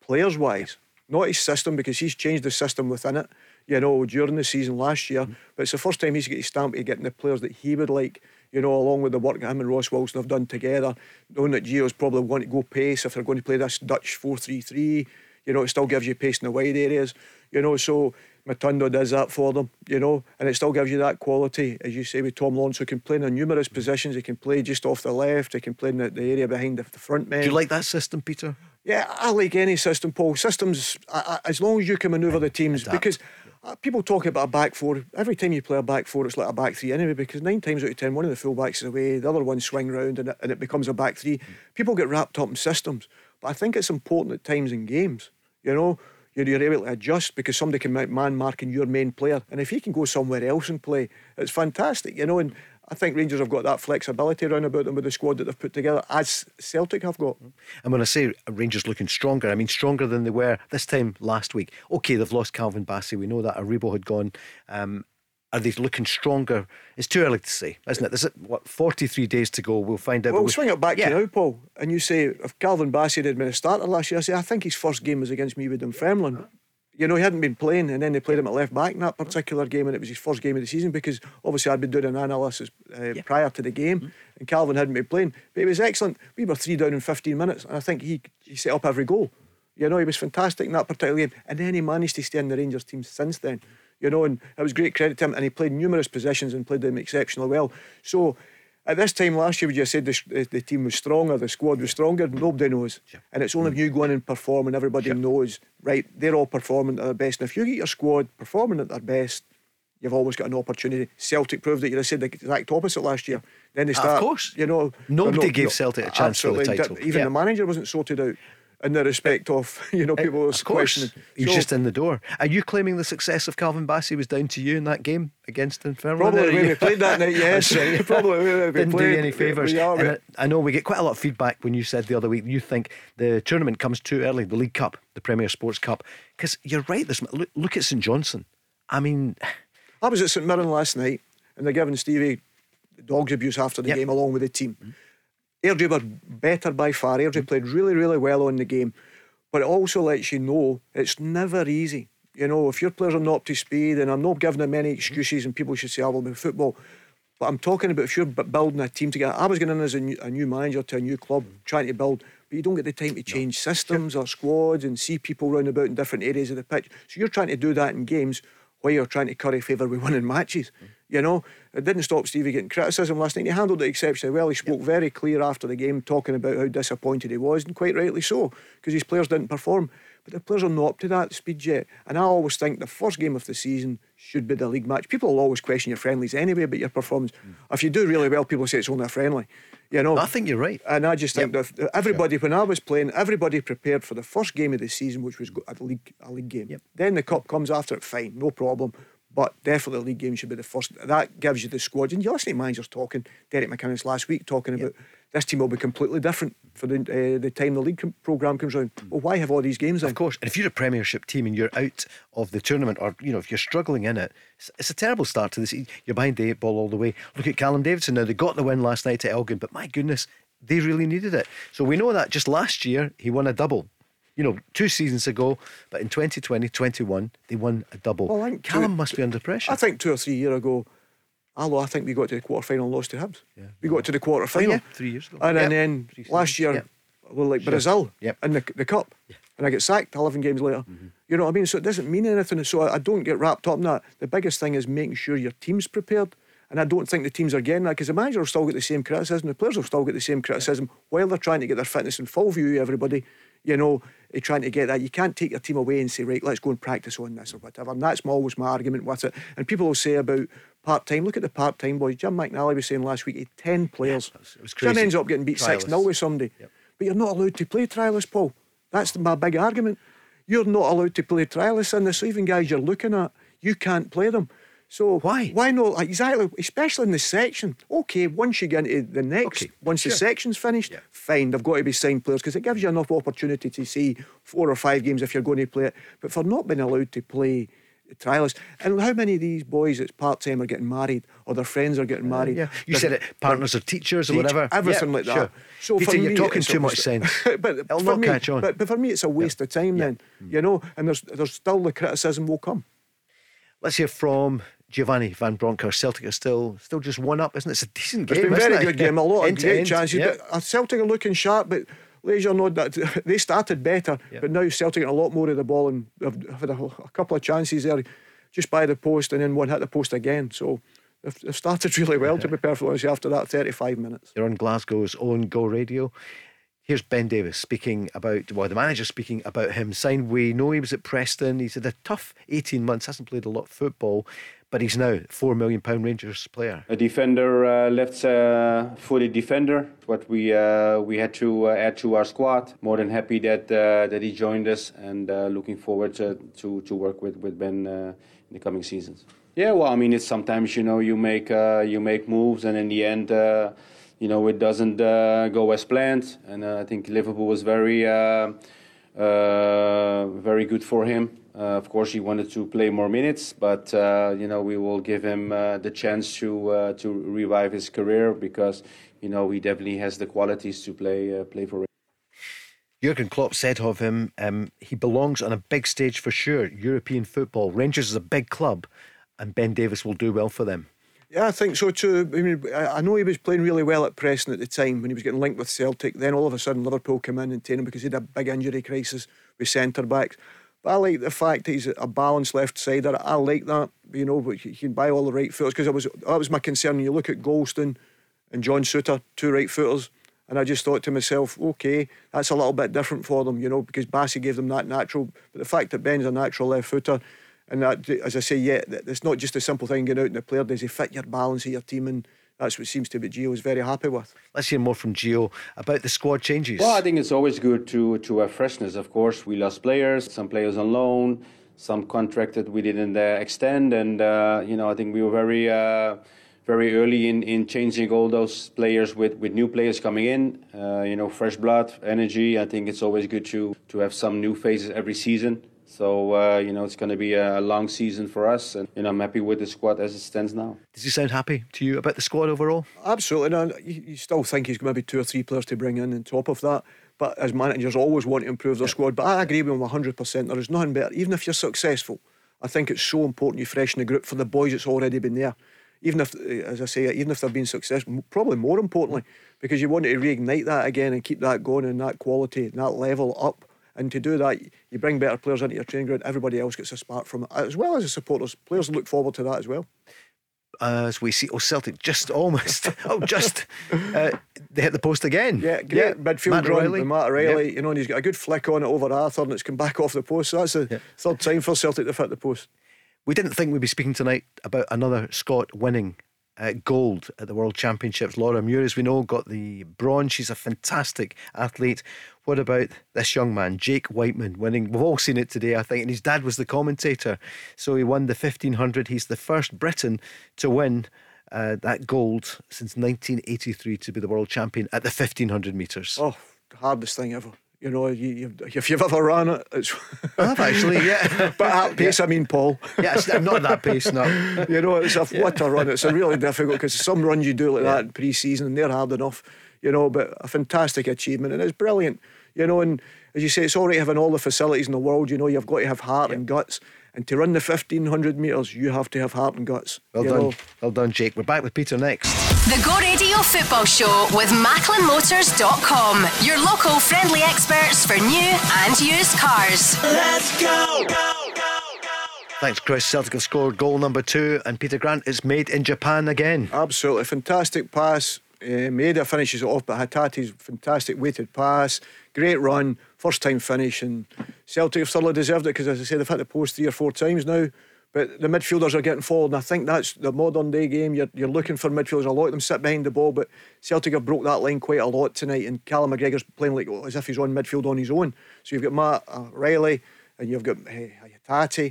players wise, not his system, because he's changed the system within it, you know, during the season last year, mm-hmm. but it's the first time he's got his stamp of getting the players that he would like, you know, along with the work him and Ross Wilson have done together, knowing that Gio's probably want to go pace if they're going to play this Dutch four three three, you know, it still gives you pace in the wide areas, you know, so Matondo does that for them, you know, and it still gives you that quality, as you say, with Tom Lawrence, who can play in numerous positions. He can play just off the left, he can play in the, the area behind the, the front men. Do you like that system, Peter? Yeah, I like any system, Paul. Systems, I, I, as long as you can manoeuvre the teams, adapt. Because people talk about a back four. Every time you play a back four, it's like a back three anyway, because nine times out of ten, one of the full backs is away, the other one swing round, and it, and it becomes a back three. Mm. People get wrapped up in systems, but I think it's important at times in games, you know, you're, you're able to adjust, because somebody can man marking your main player, and if he can go somewhere else and play, it's fantastic, you know. And I think Rangers have got that flexibility around about them with the squad that they've put together, as Celtic have got. And when I say Rangers looking stronger, I mean stronger than they were this time last week. OK, they've lost Calvin Bassey, we know that. Aribo had gone. um, Are they looking stronger? It's too early to say, isn't it? There's what, forty-three days to go. We'll find out. Well, we'll swing it back yeah. to now, Paul. And you say, if Calvin Bassey had been a starter last year, I say I think his first game was against me with Dunfermline. Huh? You know, he hadn't been playing, and then they played him at left back in that particular game, and it was his first game of the season, because obviously I'd been doing an analysis uh, yeah. prior to the game, mm-hmm. and Calvin hadn't been playing, but he was excellent. We were three down in fifteen minutes, and I think he, he set up every goal. You know, he was fantastic in that particular game, and then he managed to stay in the Rangers team since then, you know, and it was great credit to him, and he played numerous positions and played them exceptionally well. So at this time last year, would you have said the, the team was stronger, the squad was stronger? Nobody knows. Sure. And it's only if you go in and perform, and everybody sure. knows, right, they're all performing at their best. And if you get your squad performing at their best, you've always got an opportunity. Celtic proved that. You'd have said the exact opposite last year. Then they start, of course. You know, nobody not, gave Celtic a chance absolutely. for the title. Even yeah. the manager wasn't sorted out, in the respect of, you know, people was questioning. He was so, just in the door. Are you claiming the success of Calvin Bassey was down to you in that game against Dunfermline? Probably when we played that night, yes. Probably when we didn't played. Do you any favours. I, I know we get quite a lot of feedback when you said the other week you think the tournament comes too early, the League Cup, the Premier Sports Cup, because you're right. This look, look at St Johnson. I mean, I was at St Mirren last night, and they're giving Stevie dog's abuse after the yep. game, along with the team. Mm-hmm. Airdrie were better by far. Airdrie played really, really well on the game, but it also lets you know it's never easy. You know, if your players are not up to speed, and I'm not giving them any excuses, and people should say, "I will be football," But I'm talking about if you're building a team together. I was going in as a new, a new manager to a new club, trying to build, but you don't get the time to change no. systems or squads and see people round about in different areas of the pitch. So you're trying to do that in games while you're trying to curry favour with winning matches. Mm. You know, it didn't stop Stevie getting criticism last night. He handled it exceptionally well. He spoke yep. very clear after the game, talking about how disappointed he was, and quite rightly so, because his players didn't perform. But the players are not up to that speed yet. And I always think the first game of the season should be the league match. People will always question your friendlies anyway, but your performance. Mm. If you do really well, people say it's only a friendly. You know. I think you're right. And I just think yep. that everybody, sure. when I was playing, everybody prepared for the first game of the season, which was a league, a league game. Yep. Then the cup comes after it, fine, no problem. But definitely the league game should be the first. That gives you the squad. And you're listening to managers talking, Derek McInnes last week, talking about yep. this team will be completely different for the uh, the time the league com- programme comes round. Well, why have all these games then? Of course. And if you're a Premiership team and you're out of the tournament, or you know, if you're struggling in it, it's, it's a terrible start to the season. You're behind the eight ball all the way. Look at Callum Davidson now. They got the win last night at Elgin, but my goodness, they really needed it. So we know that just last year, he won a double. You know, two seasons ago, but in twenty twenty, twenty-one, they won a double. Well, I think Callum two, must be under pressure. I think two or three years ago, although I think we got to the quarter final and lost to Hibs. Yeah, we got to the quarter final. Yeah, three years ago. And, yep. and then three last year, yep. we were like sure. Brazil yep. in the, the Cup. Yep. And I get sacked eleven games later. Mm-hmm. You know what I mean? So it doesn't mean anything. So I, I don't get wrapped up in that. The biggest thing is making sure your team's prepared. And I don't think the teams are getting that, because the manager will still get the same criticism, the players will still get the same criticism yep. while they're trying to get their fitness in full view, everybody. You know, trying to get that. You can't take your team away and say, right, let's go and practice on this or whatever. And that's always my argument with it. And people will say about part-time, look at the part-time boys. Jim McNally was saying last week he had ten players. Yeah, it was crazy. Jim ends up getting beat six nil with somebody. Yep. But you're not allowed to play trialists, Paul. That's the, my big argument. You're not allowed to play trialists in this. So even guys you're looking at, you can't play them. So why? Why not? Exactly, especially in the section. Okay, once you get into the next, okay, once sure. the section's finished, yeah. fine, they've got to be signed players, because it gives you enough opportunity to see four or five games if you're going to play it. But for not being allowed to play trialists, and how many of these boys that's part-time are getting married, or their friends are getting married? Uh, yeah. You said it, partners or teachers or teach, whatever. Everything yeah, like that. Sure. So Peter, for me, you're talking too much sense. but It'll not me, catch on. But, but for me, it's a waste yeah. of time yeah. then, mm. you know, and there's, there's still the criticism will come. Let's hear from Giovanni van Bronckhorst. Celtic are still still just one up, isn't it? It's a decent game. It's been a very good game, a lot of great chances. But Celtic are looking sharp, but Leisure nod that they started better, yep. but now Celtic are a lot more of the ball and have had a, a couple of chances there, just by the post, and then one hit the post again. So they've, they've started really well, to be perfectly honest, after that thirty-five minutes. They're on Glasgow's own Go Radio. Here's Ben Davis speaking about, well, the manager speaking about him. Signed, we know he was at Preston. He's had a tough eighteen months, hasn't played a lot of football, but he's now a four million pound Rangers player. A defender, uh, left-footed uh, defender, what we uh, we had to uh, add to our squad. More than happy that uh, that he joined us, and uh, looking forward to, to, to work with, with Ben uh, in the coming seasons. Yeah, well, I mean, it's sometimes, you know, you make, uh, you make moves, and in the end... Uh, You know, it doesn't uh, go as planned, and uh, I think Liverpool was very, uh, uh, very good for him. Uh, of course, he wanted to play more minutes, but uh, you know, we will give him uh, the chance to uh, to revive his career, because you know he definitely has the qualities to play uh, play for him. Jurgen Klopp said of him, um, he belongs on a big stage for sure. European football, Rangers is a big club, and Ben Davis will do well for them. Yeah, I think so too. I mean, I know he was playing really well at Preston at the time when he was getting linked with Celtic. Then all of a sudden Liverpool came in and taken him because he had a big injury crisis with centre-backs. But I like the fact that he's a balanced left-sider. I like that, you know, but he can buy all the right-footers, because was, that was my concern. You look at Goldstone and John Souttar, two right-footers, and I just thought to myself, OK, that's a little bit different for them, you know, because Bassey gave them that natural. But the fact that Ben's a natural left-footer, and that, as I say, yeah, it's not just a simple thing getting out and the player. Does he fit your balance of your team? And that's what seems to be Gio is very happy with. Let's hear more from Gio about the squad changes. Well, I think it's always good to, to have freshness, of course. We lost players, some players on loan, some contracted we didn't uh, extend. And, uh, you know, I think we were very uh, very early in, in changing all those players with, with new players coming in. Uh, you know, fresh blood, energy. I think it's always good to, to have some new faces every season. So, uh, you know, it's going to be a long season for us, and, you know, I'm happy with the squad as it stands now. Does he sound happy to you about the squad overall? Absolutely. No, you still think he's maybe two or three players to bring in on top of that, but as managers always want to improve their yeah. squad. But I agree with him one hundred percent. There is nothing better, even if you're successful. I think it's so important you freshen the group for the boys that's already been there. even if, as I say, even if they've been successful, probably more importantly, because you want to reignite that again and keep that going and that quality and that level up. And to do that, you bring better players into your training ground. Everybody else gets a spark from it, as well as the supporters. Players look forward to that as well. Uh, as we see, oh, Celtic just almost, oh, just uh, they hit the post again. Yeah, great yeah. midfield run by Matt Riley. Yep. You know, and he's got a good flick on it over Arthur, and it's come back off the post. So that's the yep. third time for Celtic to hit the post. We didn't think we'd be speaking tonight about another Scot winning uh, gold at the World Championships. Laura Muir, as we know, got the bronze. She's a fantastic athlete. What about this young man, Jake Whiteman, winning? We've all seen it today, I think, and his dad was the commentator. So he won the fifteen hundred. He's the first Briton to win uh, that gold since nineteen eighty-three, to be the world champion at the fifteen hundred metres. Oh, hardest thing ever. You know, you, you, if you've ever run it, it's... I have actually, yeah. But at pace, yeah. I mean, Paul. Yeah, I'm not that pace, no. You know, it's a, yeah. what a run. It's a really difficult, because some runs you do like yeah. that in pre-season and they're hard enough. You know, but a fantastic achievement, and it's brilliant. You know, and as you say, it's all right having all the facilities in the world. You know, you've got to have heart yep. and guts, and to run the fifteen hundred metres, you have to have heart and guts. Well done, know. well done, Jake. We're back with Peter next. The Go Radio Football Show with Macklin Motors dot com, your local friendly experts for new and used cars. Let's go. go, go. Thanks, Chris. Celtic have scored goal number two, and Peter Grant, it's made in Japan again. Absolutely fantastic pass. Uh, Maeda finishes it off, but Hatate's fantastic weighted pass, great run, first time finish, and Celtic have thoroughly deserved it, because as I said, they've hit the post three or four times now, but the midfielders are getting forward, and I think that's the modern day game. You're, you're looking for midfielders. A lot of them sit behind the ball, but Celtic have broke that line quite a lot tonight, and Callum McGregor's playing like as if he's on midfield on his own. So you've got Matt uh, Riley and you've got Hatate uh,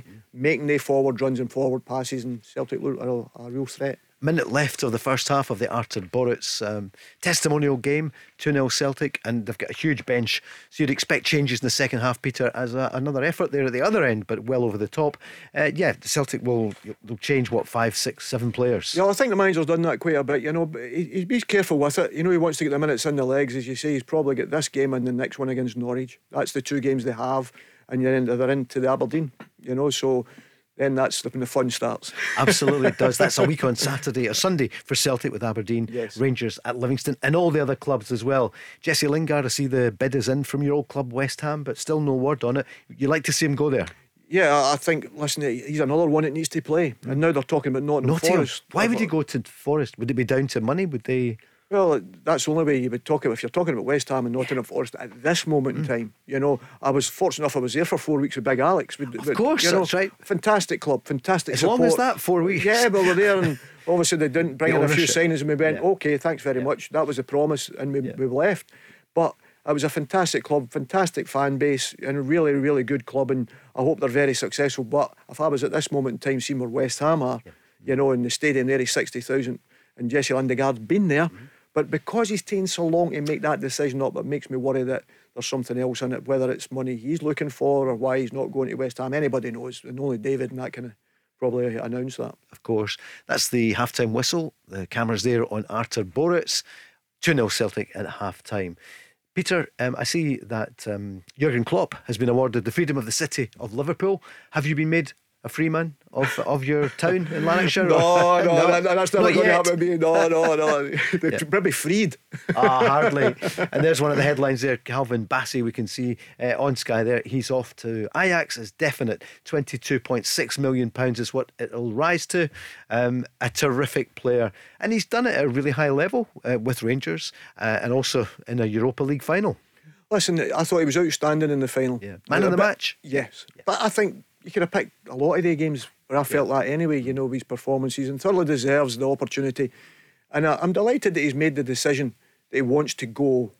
mm. making their forward runs and forward passes, and Celtic look are a, a real threat. Minute left of the first half of the Artur Boruc's um, testimonial game, two nil Celtic, and they've got a huge bench, so you'd expect changes in the second half, Peter, as a, another effort there at the other end, but well over the top. Uh, yeah, Celtic will they'll change, what, five, six, seven players? Yeah, I think the manager's done that quite a bit, you know, but he, he's careful with it. You know, he wants to get the minutes in the legs, as you say. He's probably got this game and the next one against Norwich. That's the two games they have, and then they're into the Aberdeen, you know, so... then that's when the fun starts. Absolutely it does. That's a week on Saturday or Sunday for Celtic, with Aberdeen, yes. Rangers at Livingston, and all the other clubs as well. Jesse Lingard, I see the bid is in from your old club West Ham, but still no word on it. You like to see him go there? Yeah, I think, listen, he's another one that needs to play, and now they're talking about Nottingham Forest. Why would he go to Forest? Would it be down to money? Would they... Well, that's the only way you would talk about, if you're talking about West Ham and Nottingham Forest at this moment in time. You know, I was fortunate enough, I was there for four weeks with Big Alex. With, of course, you know, that's right. Fantastic club, fantastic as support. As long as that, four weeks. Yeah, but we're there, and obviously they didn't bring the in a few signings, and we went, yeah. okay, thanks very yeah. much. That was the promise, and we, yeah. we left. But it was a fantastic club, fantastic fan base, and a really, really good club, and I hope they're very successful. But if I was at this moment in time seeing where West Ham are, yeah. you know, in the stadium there is sixty thousand, and Jesse Lindegaard's been there, mm-hmm. but because he's taken so long to make that decision up, it makes me worry that there's something else in it, whether it's money he's looking for or why he's not going to West Ham. Anybody knows, and only David and that kind of probably announce that. Of course. That's the halftime whistle. The camera's there on Artur Boruc. two nil Celtic at halftime. Peter, um, I see that um, Jurgen Klopp has been awarded the freedom of the city of Liverpool. Have you been made a free man of, of your town in Lanarkshire? No, no, no, that, that's never going to happen to me. No, no, no. They're yeah. probably freed. Ah, hardly. And there's one of the headlines there. Calvin Bassey, we can see uh, on Sky there. He's off to Ajax. Is definite. twenty-two point six million pounds is what it'll rise to. Um, a terrific player. And he's done it at a really high level uh, with Rangers uh, and also in a Europa League final. Listen, I thought he was outstanding in the final. Yeah. Man of the bit, match? Yes. yes. But I think... you could have picked a lot of the games where I felt yeah. that anyway, you know, these performances, and thoroughly deserves the opportunity. And I, I'm delighted that he's made the decision that he wants to go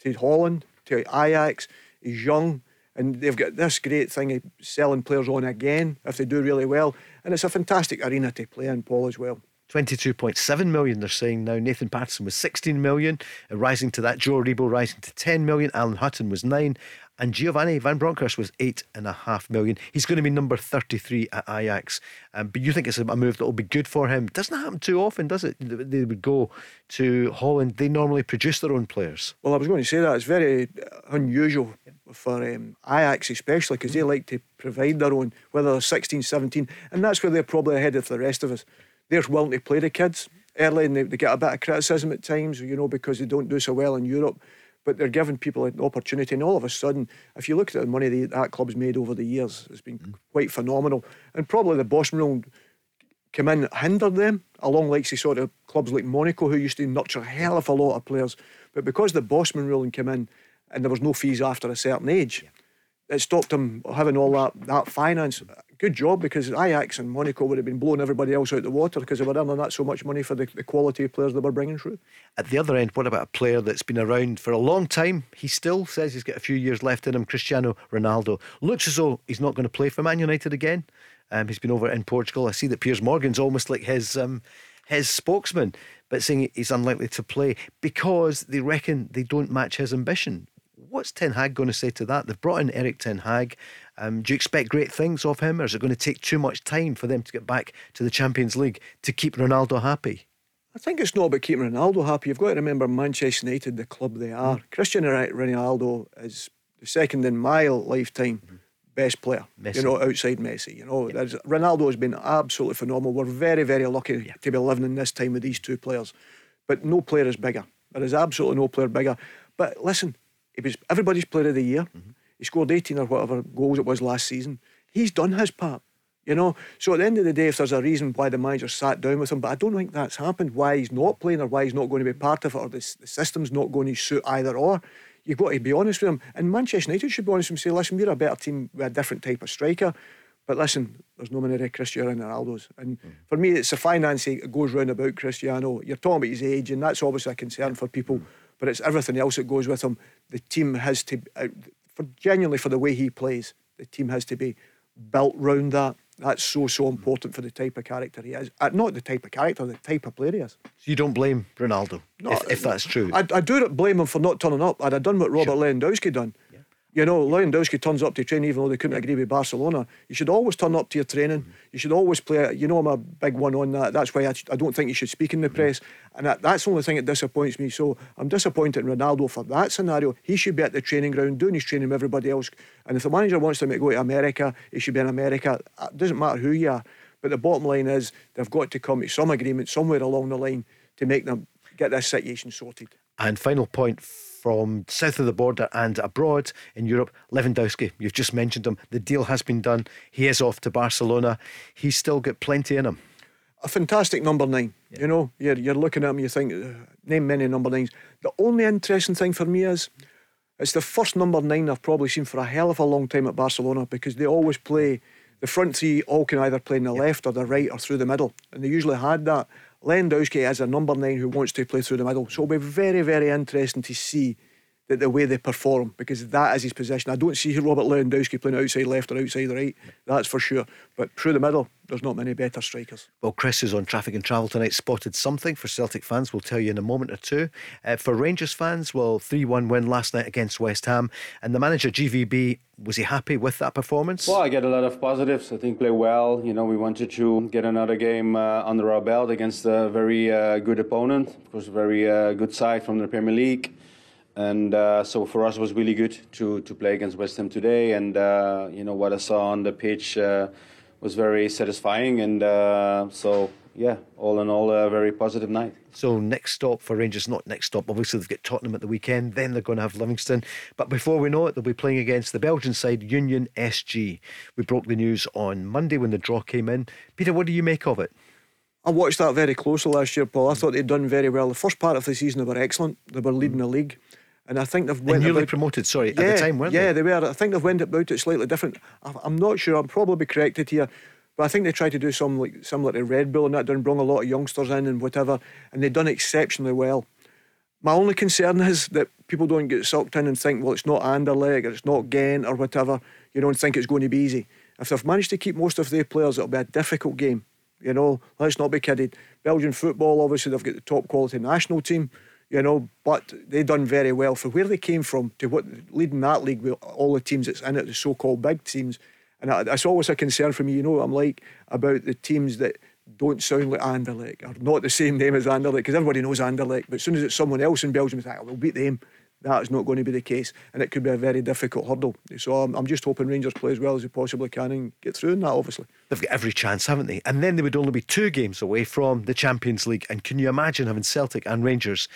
to Holland, to Ajax. He's young, and they've got this great thing of selling players on again if they do really well. And it's a fantastic arena to play in, Paul, as well. twenty-two point seven million they're saying now. Nathan Patterson was sixteen million, uh, rising to that. Joe Aribo rising to ten million. Alan Hutton was nine, and Giovanni Van Bronckhorst was eight and a half million. He's going to be number thirty-three at Ajax, um, but you think it's a move that will be good for him? Doesn't happen too often, does it? They would go to Holland. They normally produce their own players. Well, I was going to say that it's very unusual for um, Ajax especially, because they like to provide their own, whether they're sixteen, seventeen, and that's where they're probably ahead of the rest of us. there's willing to play the kids early, and they, they get a bit of criticism at times, you know, because they don't do so well in Europe, but they're giving people an opportunity. And all of a sudden, if you look at the money they, that club's made over the years, it's been mm. quite phenomenal. And probably the Bosman rule came in, hindered them, along like the sort of clubs like Monaco, who used to nurture a hell of a lot of players. But because the Bosman ruling came in and there was no fees after a certain age, yeah. it stopped them having all that, that finance. Good job, because Ajax and Monaco would have been blowing everybody else out the water because they were earning that so much money for the, the quality of players they were bringing through. At the other end, what about a player that's been around for a long time? He still says he's got a few years left in him. Cristiano Ronaldo looks as though he's not going to play for Man United again. Um, he's been over in Portugal. I see that Piers Morgan's almost like his um, his spokesman, but saying he's unlikely to play because they reckon they don't match his ambition. What's Ten Hag going to say to that? They've brought in Erik ten Hag. Um, do you expect great things of him, or is it going to take too much time for them to get back to the Champions League to keep Ronaldo happy? I think it's not about keeping Ronaldo happy. You've got to remember Manchester United, the club they are. Mm. Cristiano Ronaldo is the second in my lifetime mm. best player, Messi. You know, outside Messi. You know, yeah. Ronaldo has been absolutely phenomenal. We're very, very lucky yeah. to be living in this time with these two players. But no player is bigger. There is absolutely no player bigger. But listen, he was everybody's player of the year. Mm-hmm. He scored eighteen or whatever goals it was last season. He's done his part, you know. So at the end of the day, if there's a reason why the manager sat down with him, but I don't think that's happened, why he's not playing or why he's not going to be part of it, or the, the system's not going to suit either or, you've got to be honest with him. And Manchester United should be honest with him and say, listen, we're a better team with a different type of striker. But listen, there's no many Cristiano Ronaldo's. And mm. for me, it's the finance that goes round about Cristiano. You're talking about his age, and that's obviously a concern for people. Mm. But it's everything else that goes with him. The team has to, uh, for genuinely for the way he plays, the team has to be built round that. That's so, so important for the type of character he is. Uh, not the type of character, the type of player he is. So you don't blame Ronaldo, no, if, if that's true? I, I do blame him for not turning up. I'd have done what Robert sure. Lewandowski done. Yeah. You know, Lewandowski turns up to train even though they couldn't yeah. agree with Barcelona. You should always turn up to your training. Mm-hmm. You should always play. You know, I'm a big one on that. That's why I, I don't think you should speak in the mm-hmm. press. And that, that's the only thing that disappoints me. So I'm disappointed in Ronaldo for that scenario. He should be at the training ground doing his training with everybody else. And if the manager wants him to go to America, he should be in America. It doesn't matter who you are. But the bottom line is they've got to come to some agreement somewhere along the line to make them get this situation sorted. And final point from south of the border and abroad in Europe, Lewandowski, you've just mentioned him. The deal has been done. He is off to Barcelona. He's still got plenty in him. A fantastic number nine. Yeah. You know, you're, you're looking at him, you think, uh, name many number nines. The only interesting thing for me is it's the first number nine I've probably seen for a hell of a long time at Barcelona, because they always play, the front three all can either play in the yeah. left or the right or through the middle. And they usually had that. Lewandowski is a number nine who wants to play through the middle. So it'll be very, very interesting to see that the way they perform, because that is his position. I don't see Robert Lewandowski playing outside left or outside right, that's for sure. But through the middle, there's not many better strikers. Well, Chris, who's on Traffic and Travel tonight, spotted something for Celtic fans. We'll tell you in a moment or two. Uh, for Rangers fans, well, three one win last night against West Ham. And the manager, G V B, was he happy with that performance? Well, I get a lot of positives. I think play well. You know, we wanted to get another game uh, under our belt against a very uh, good opponent. Of course, a very uh, good side from the Premier League. And uh, so for us it was really good to, to play against West Ham today. And, uh, you know, what I saw on the pitch uh, was very satisfying. And uh, so, yeah, all in all, a very positive night. So next stop for Rangers, not next stop. Obviously, they've got Tottenham at the weekend. Then they're going to have Livingston. But before we know it, they'll be playing against the Belgian side, Union S G. We broke the news on Monday when the draw came in. Peter, what do you make of it? I watched that very closely last year, Paul. I thought they'd done very well. The first part of the season, they were excellent. They were leading the league. And I think they've went newly about, promoted, sorry, yeah, at the time, weren't yeah, they? Yeah, they were. I think they've went about it slightly different. I'm not sure, I'm probably corrected here, but I think they tried to do something like, something like the Red Bull and that done, bring a lot of youngsters in and whatever, and they've done exceptionally well. My only concern is that people don't get sucked in and think, well, it's not Anderlecht or it's not Ghent or whatever, you don't think it's going to be easy. If they've managed to keep most of their players, it'll be a difficult game, you know, let's not be kidded. Belgian football, obviously, they've got the top quality national team, you know, but they done very well for where they came from to what leading that league with all the teams that's in it, the so-called big teams. And that's always a concern for me, you know what I'm like about the teams that don't sound like Anderlecht or not the same name as Anderlecht, because everybody knows Anderlecht, but as soon as it's someone else in Belgium, it's like, we'll beat them. That's not going to be the case, and it could be a very difficult hurdle. So I'm, I'm just hoping Rangers play as well as they possibly can and get through in that, obviously. They've got every chance, haven't they? And then they would only be two games away from the Champions League. And can you imagine having Celtic and Rangers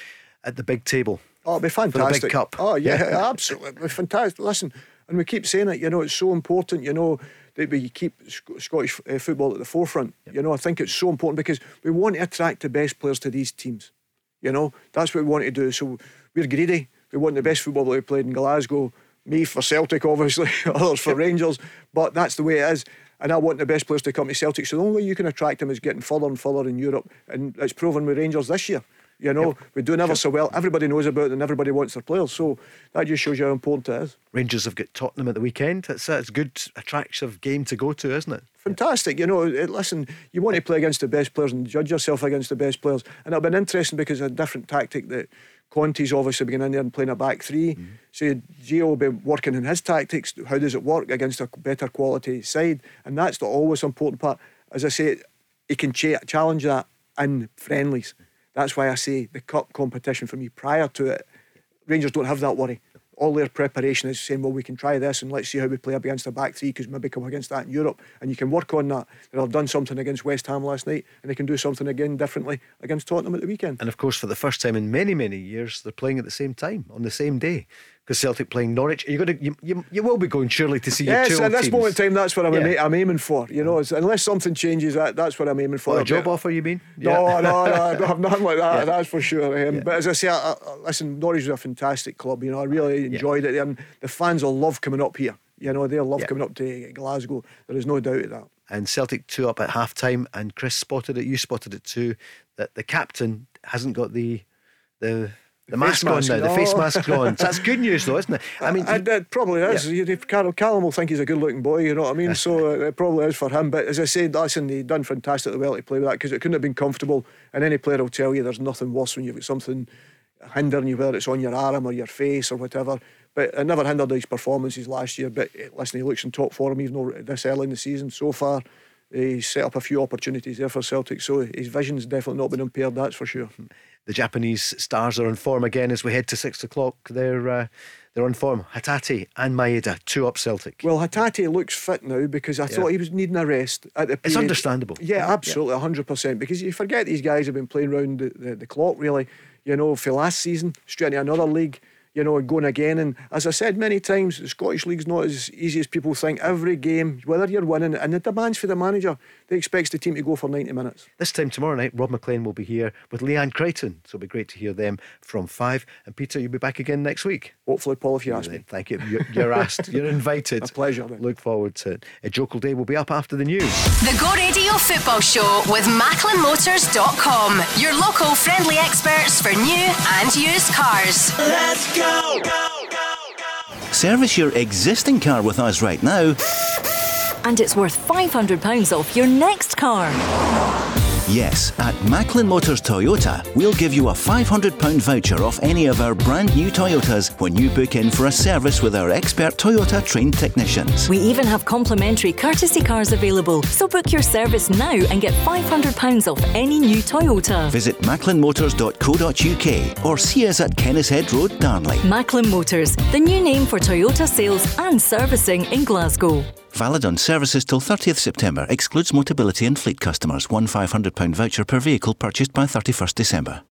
at the big table? Oh, it'd be fantastic. For the big cup. Oh, yeah, yeah. Absolutely fantastic. Listen, and we keep saying it, you know, it's so important, you know, that we keep Scottish uh, football at the forefront. Yep. You know, I think it's so important because we want to attract the best players to these teams. You know, that's what we want to do. So we're greedy. We want the best football that we played in Glasgow. Me for Celtic, obviously, others for Rangers, but that's the way it is. And I want the best players to come to Celtic. So the only way you can attract them is getting further and further in Europe. And it's proven with Rangers this year. You know, yep. we're doing ever so well. Everybody knows about it and everybody wants their players. So that just shows you how important it is. Rangers have got Tottenham at the weekend. It's a good, attractive game to go to, isn't it? Fantastic. You know, listen, you want to play against the best players and judge yourself against the best players. And it'll be interesting because it's a different tactic that Conte's obviously been in there and playing a back three. Mm-hmm. So Gio will be working in his tactics. How does it work against a better quality side? And that's the always important part. As I say, he can ch- challenge that in friendlies. That's why I say the cup competition for me prior to it, Rangers don't have that worry. All their preparation is saying, well, we can try this and let's see how we play up against the back three because maybe come against that in Europe and you can work on that. They'll have done something against West Ham last night and they can do something again differently against Tottenham at the weekend. And of course, for the first time in many, many years, they're playing at the same time on the same day. Because Celtic playing Norwich, you're going to you, you, you will be going surely to see yes, your two teams. Yes, at this moment in time, that's what I'm, yeah. aim, I'm aiming for. You know, unless something changes, that that's what I'm aiming for. Well, a job offer, you mean? No, yeah. no, no, I don't have nothing like that. Yeah. That's for sure. Um, yeah. But as I say, I, I, listen, Norwich is a fantastic club. You know, I really enjoyed yeah. it, and the fans will love coming up here. You know, they'll love yeah. coming up to Glasgow. There is no doubt of that. And Celtic two up at half time, and Chris spotted it. You spotted it too. That the captain hasn't got the the. The mask, mask on now, no. the face mask on. So that's good news, though, isn't it? I mean, it, it probably is. Yeah. Callum will think he's a good-looking boy, you know what I mean? So it probably is for him. But as I said, listen, he's done fantastically well to play with that because it couldn't have been comfortable. And any player will tell you there's nothing worse when you've got something hindering you, whether it's on your arm or your face or whatever. But it never hindered his performances last year. But listen, he looks in top form, even though this early in the season so far. He's set up a few opportunities there for Celtic, so his vision's definitely not been impaired, that's for sure. The Japanese stars are in form again as we head to six o'clock. They're uh, they're on form. Hatate and Maeda, two up Celtic. Well, Hatate looks fit now because I yeah. thought he was needing a rest at the period. It's understandable. Yeah, absolutely, yeah. one hundred percent. Because you forget these guys have been playing round the, the, the clock, really. You know, for last season, straight into another league. You know, going again, and as I said many times, the Scottish League's not as easy as people think. Every game, whether you're winning, and the demands for the manager, they expect the team to go for ninety minutes. This time tomorrow night, Rob McLean will be here with Leanne Crichton, so it'll be great to hear them from five. And Peter, you'll be back again next week. Hopefully, Paul, if you ask me. Thank you. You're, you're asked. You're invited. A pleasure. Then. Look forward to it. A Jocal Day will be up after the news. The Go Radio Football Show with Macklin Motors dot com, your local friendly experts for new and used cars. Let's go. Go, go, go, go. Service your existing car with us right now and it's worth five hundred pounds off your next car. Yes, at Macklin Motors Toyota, we'll give you a five hundred pounds voucher off any of our brand new Toyotas when you book in for a service with our expert Toyota trained technicians. We even have complimentary courtesy cars available, so book your service now and get five hundred pounds off any new Toyota. Visit macklin motors dot co dot uk or see us at Kennishead Road, Darnley. Macklin Motors, the new name for Toyota sales and servicing in Glasgow. Valid on services till thirtieth September. Excludes Motability and fleet customers. One five hundred pounds voucher per vehicle purchased by thirty-first December.